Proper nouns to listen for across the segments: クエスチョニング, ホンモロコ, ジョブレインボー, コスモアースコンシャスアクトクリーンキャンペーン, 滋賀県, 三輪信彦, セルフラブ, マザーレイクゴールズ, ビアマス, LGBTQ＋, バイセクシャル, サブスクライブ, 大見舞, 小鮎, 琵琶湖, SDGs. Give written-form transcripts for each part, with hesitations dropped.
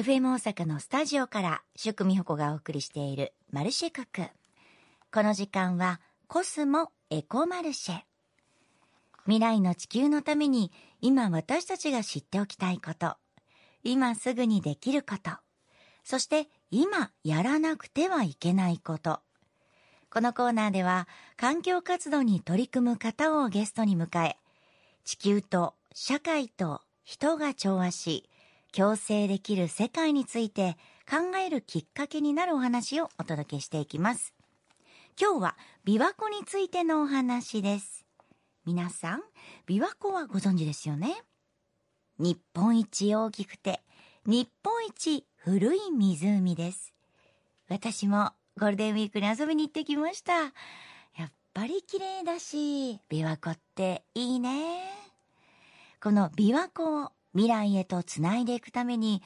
FM 大阪のスタジオから宿美穂子がお送りしているマルシェクック。この時間はコスモエコマルシェ。未来の地球のために今私たちが知っておきたいこと、今すぐにできること、そして今やらなくてはいけないこと。このコーナーでは環境活動に取り組む方をゲストに迎え、地球と社会と人が調和し共生できる世界について考えるきっかけになるお話をお届けしていきます。今日は琵琶湖についてのお話です。皆さん、琵琶湖はご存知ですよね。日本一大きくて日本一古い湖です。私もゴールデンウィークに遊びに行ってきました。やっぱり綺麗だし、琵琶湖っていいね。この琵琶湖を未来へとつないでいくために、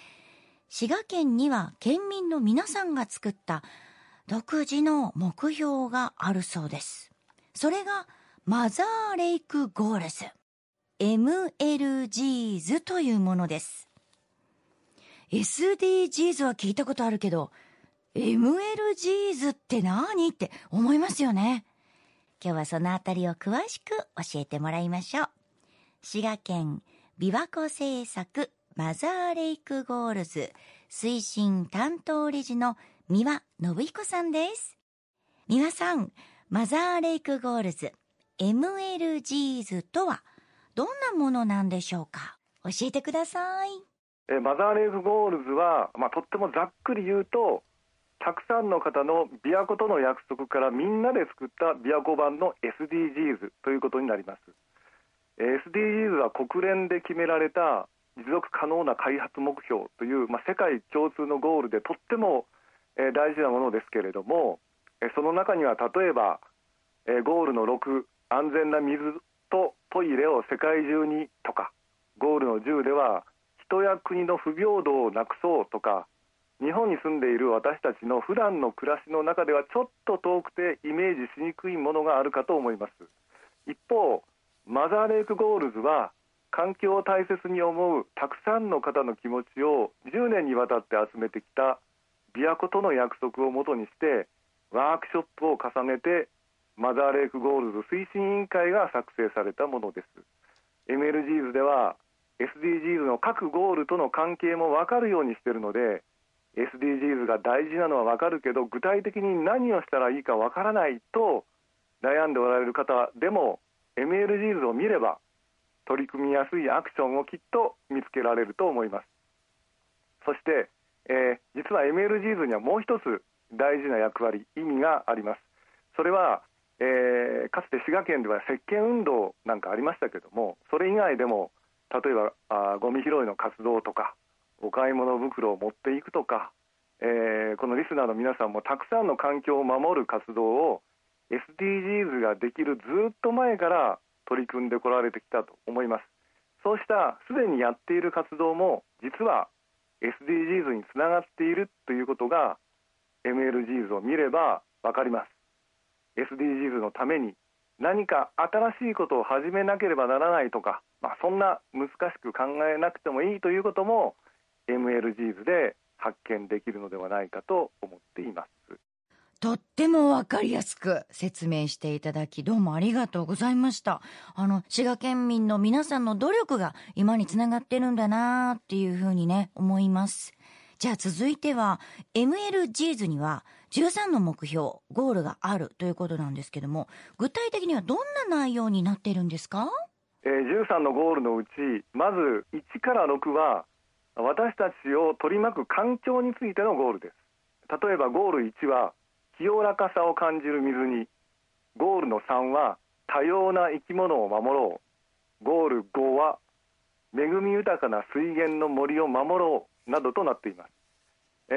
滋賀県には県民の皆さんが作った独自の目標があるそうです。それがマザーレイクゴールズ MLGs というものです。 SDGs は聞いたことあるけど、MLGs って何って思いますよね。今日はそのあたりを詳しく教えてもらいましょう。滋賀県琵琶湖政策マザーレイクゴールズ推進担当理事の三輪信彦さんです。三輪さん、マザーレイクゴールズ MLGs とはどんなものなんでしょうか。教えてください。マザーレイクゴールズは、とってもざっくり言うと、たくさんの方の琵琶湖との約束からみんなで作った琵琶湖版の SDGs ということになります。SDGs は国連で決められた持続可能な開発目標という、世界共通のゴールでとっても大事なものですけれども、その中には例えばゴールの6、安全な水とトイレを世界中にとか、ゴールの10では人や国の不平等をなくそうとか、日本に住んでいる私たちの普段の暮らしの中ではちょっと遠くてイメージしにくいものがあるかと思います。一方、マザーレイクゴールズは環境を大切に思うたくさんの方の気持ちを10年にわたって集めてきた琵琶湖との約束をもとにして、ワークショップを重ねてマザーレイクゴールズ推進委員会が作成されたものです。 MLGs では SDGs の各ゴールとの関係も分かるようにしているので、SDGs が大事なのはわかるけど、具体的に何をしたらいいかわからないと悩んでおられる方でも、 MLGs を見れば取り組みやすいアクションをきっと見つけられると思います。そして、実は MLGs にはもう一つ大事な役割、意味があります。それは、かつて滋賀県では石鹸運動なんかありましたけども、それ以外でも例えばゴミ拾いの活動とか、お買い物袋を持っていくとか、このリスナーの皆さんもたくさんの環境を守る活動を SDGs ができるずっと前から取り組んでこられてきたと思います。そうしたすでにやっている活動も実は SDGs につながっているということが MLGs を見ればわかります。SDGs のために何か新しいことを始めなければならないとか、そんな難しく考えなくてもいいということもMLGs で発見できるのではないかと思っています。とってもわかりやすく説明していただき、どうもありがとうございました。滋賀県民の皆さんの努力が今につながってるんだなっていうふうにね、思います。じゃあ続いては MLGs には13の目標ゴールがあるということなんですけども、具体的にはどんな内容になっているんですか。13のゴールのうち、まず1から6は私たちを取り巻く環境についてのゴールです。例えばゴール1は清らかさを感じる水に、ゴールの3は多様な生き物を守ろう、ゴール5は恵み豊かな水源の森を守ろうなどとなっています。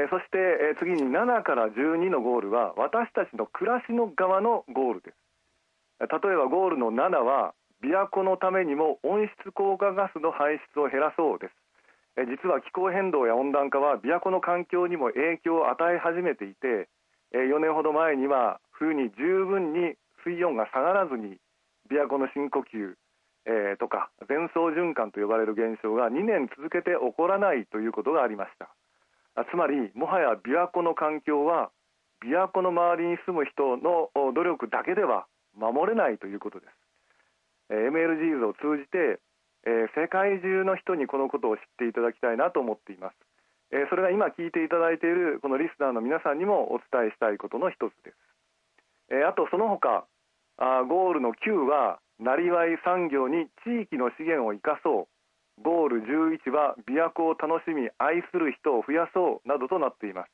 そして、次に7から12のゴールは私たちの暮らしの側のゴールです。例えばゴールの7は琵琶湖のためにも温室効果ガスの排出を減らそうです。実は気候変動や温暖化は琵琶湖の環境にも影響を与え始めていて、4年ほど前には冬に十分に水温が下がらずに琵琶湖の深呼吸とか前層循環と呼ばれる現象が2年続けて起こらないということがありました。つまりもはや琵琶湖の環境は琵琶湖の周りに住む人の努力だけでは守れないということです。MLGs を通じて世界中の人にこのことを知っていただきたいなと思っています。それが今聞いていただいているこのリスナーの皆さんにもお伝えしたいことの一つです。あとその他ゴールの9はなりわい産業に地域の資源を生かそう、ゴール11は琵琶湖を楽しみ愛する人を増やそうなどとなっています。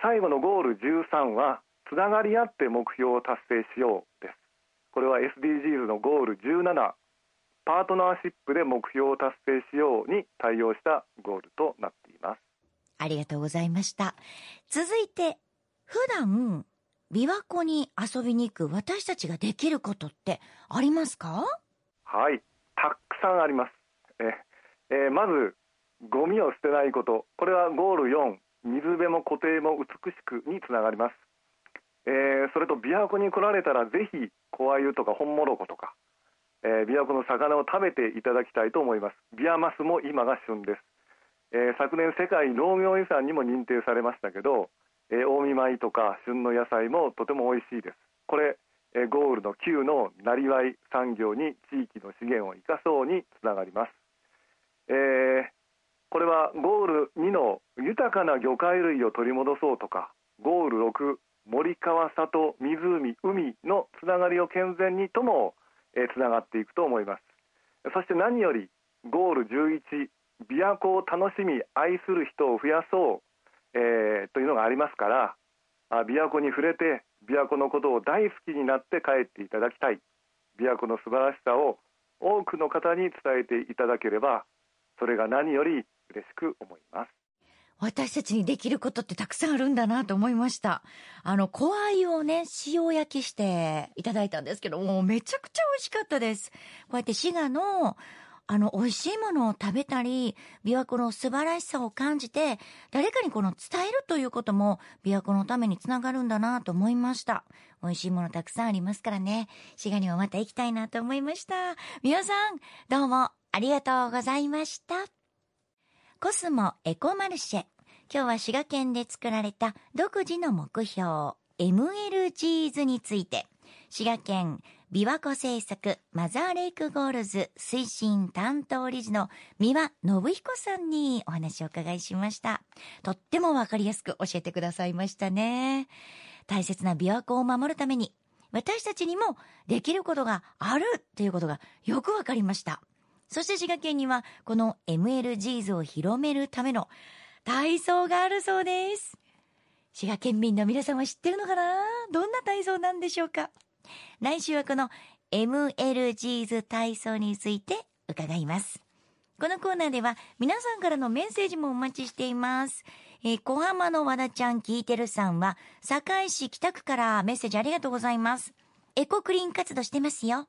最後のゴール13はつながり合って目標を達成しようです。これは SDGs のゴール17パートナーシップで目標を達成しように対応したゴールとなっています。ありがとうございました。続いて普段琵琶湖に遊びに行く私たちができることってありますか？はい、たくさんあります。まずゴミを捨てないこと、これはゴール4水辺も湖底も美しくにつながります。それと琵琶湖に来られたらぜひ小鮎とかホンモロコとか琵琶湖の魚を食べていただきたいと思います。ビアマスも今が旬です。昨年世界農業遺産にも認定されましたけど、大見舞とか旬の野菜もとても美味しいです。これ、ゴールの9のなりわい産業に地域の資源を生かそうにつながります。これはゴール2の豊かな魚介類を取り戻そうとか、ゴール6森川里湖海のつながりを健全にともつながっていくと思います。そして何よりゴール11琵琶湖を楽しみ愛する人を増やそうというのがありますから、琵琶湖に触れて琵琶湖のことを大好きになって帰っていただきたい、琵琶湖の素晴らしさを多くの方に伝えていただければそれが何より嬉しく思います。私たちにできることってたくさんあるんだなと思いました。小鮎をね塩焼きしていただいたんですけどもうめちゃくちゃ美味しかったです。こうやって滋賀の美味しいものを食べたり琵琶湖の素晴らしさを感じて誰かにこの伝えるということも琵琶湖のためにつながるんだなと思いました。美味しいものたくさんありますからね、滋賀にもまた行きたいなと思いました。皆さんどうもありがとうございました。コスモエコマルシェ、今日は滋賀県で作られた独自の目標 MLGs について、滋賀県琵琶湖政策マザーレイクゴールズ推進担当理事の三輪信彦さんにお話を伺いしました。とってもわかりやすく教えてくださいましたね。大切な琵琶湖を守るために私たちにもできることがあるということがよくわかりました。そして滋賀県にはこの MLGs を広めるための体操があるそうです。滋賀県民の皆さんは知ってるのかな？どんな体操なんでしょうか？来週はこの MLGs 体操について伺います。このコーナーでは皆さんからのメッセージもお待ちしています。小浜の和田ちゃん聞いてるさんは堺市北区からメッセージありがとうございます。エコクリーン活動してますよ。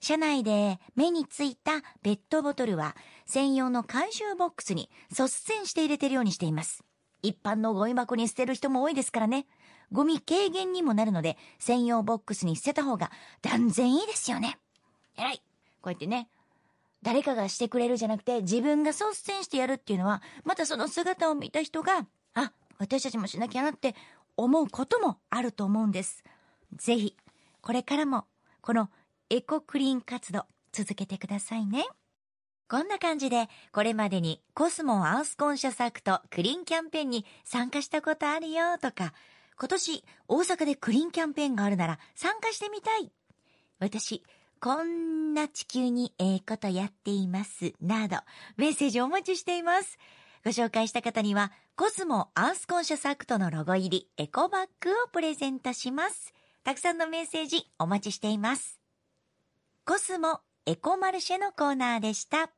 車内で目についたペットボトルは専用の回収ボックスに率先して入れてるようにしています。一般のゴミ箱に捨てる人も多いですからね。ゴミ軽減にもなるので専用ボックスに捨てた方が断然いいですよね。えらい。こうやってね、誰かがしてくれるじゃなくて自分が率先してやるっていうのはまたその姿を見た人があ、私たちもしなきゃなって思うこともあると思うんです。ぜひこれからもこのエコクリーン活動続けてくださいね。こんな感じでこれまでにコスモアースコンシャスアクトクリーンキャンペーンに参加したことあるよとか、今年大阪でクリーンキャンペーンがあるなら参加してみたい、私こんな地球にええことやっていますなどメッセージをお待ちしています。ご紹介した方にはコスモアースコンシャスアクトのロゴ入りエコバッグをプレゼントします。たくさんのメッセージお待ちしています。コスモエコマルシェのコーナーでした。